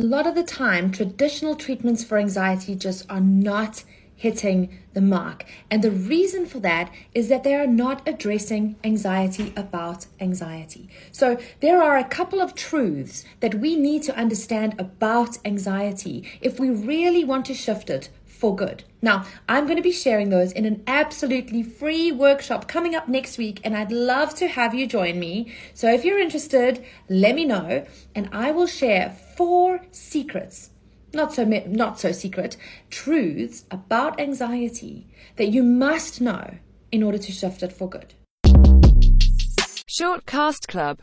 A lot of the time, traditional treatments for anxiety just are not hitting the mark. And the reason for that is that they are not addressing anxiety about anxiety. So there are a couple of truths that we need to understand about anxiety if we really want to shift it for good. Now, I'm going to be sharing those in an absolutely free workshop coming up next week, and I'd love to have you join me. So if you're interested, let me know, and I will share 4 secrets, not so secret, truths about anxiety that you must know in order to shift it for good. Shortcast Club.